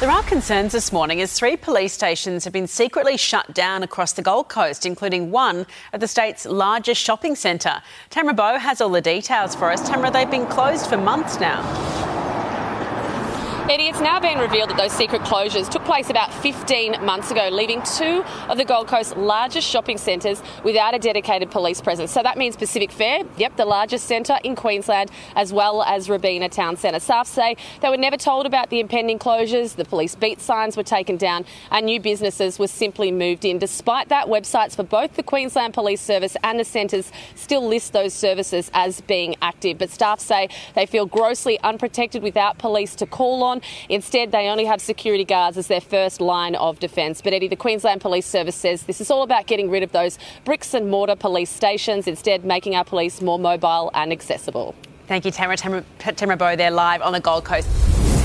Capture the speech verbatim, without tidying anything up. There are concerns this morning as three police stations have been secretly shut down across the Gold Coast, including one at the state's largest shopping centre. Tamara Bowe has all the details for us. Tamara, they've been closed for months now. Eddie, it's now been revealed that those secret closures took place about fifteen months ago, leaving two of the Gold Coast's largest shopping centres without a dedicated police presence. So that means Pacific Fair, yep, the largest centre in Queensland, as well as Robina Town Centre. Staff say they were never told about the impending closures, the police beat signs were taken down and new businesses were simply moved in. Despite that, websites for both the Queensland Police Service and the centres still list those services as being active. But staff say they feel grossly unprotected without police to call on. Instead, they only have security guards as their first line of defence. But Eddie, the Queensland Police Service says this is all about getting rid of those bricks and mortar police stations, instead making our police more mobile and accessible. Thank you, Tamara. Tamara, Tamara Bowe there live on the Gold Coast.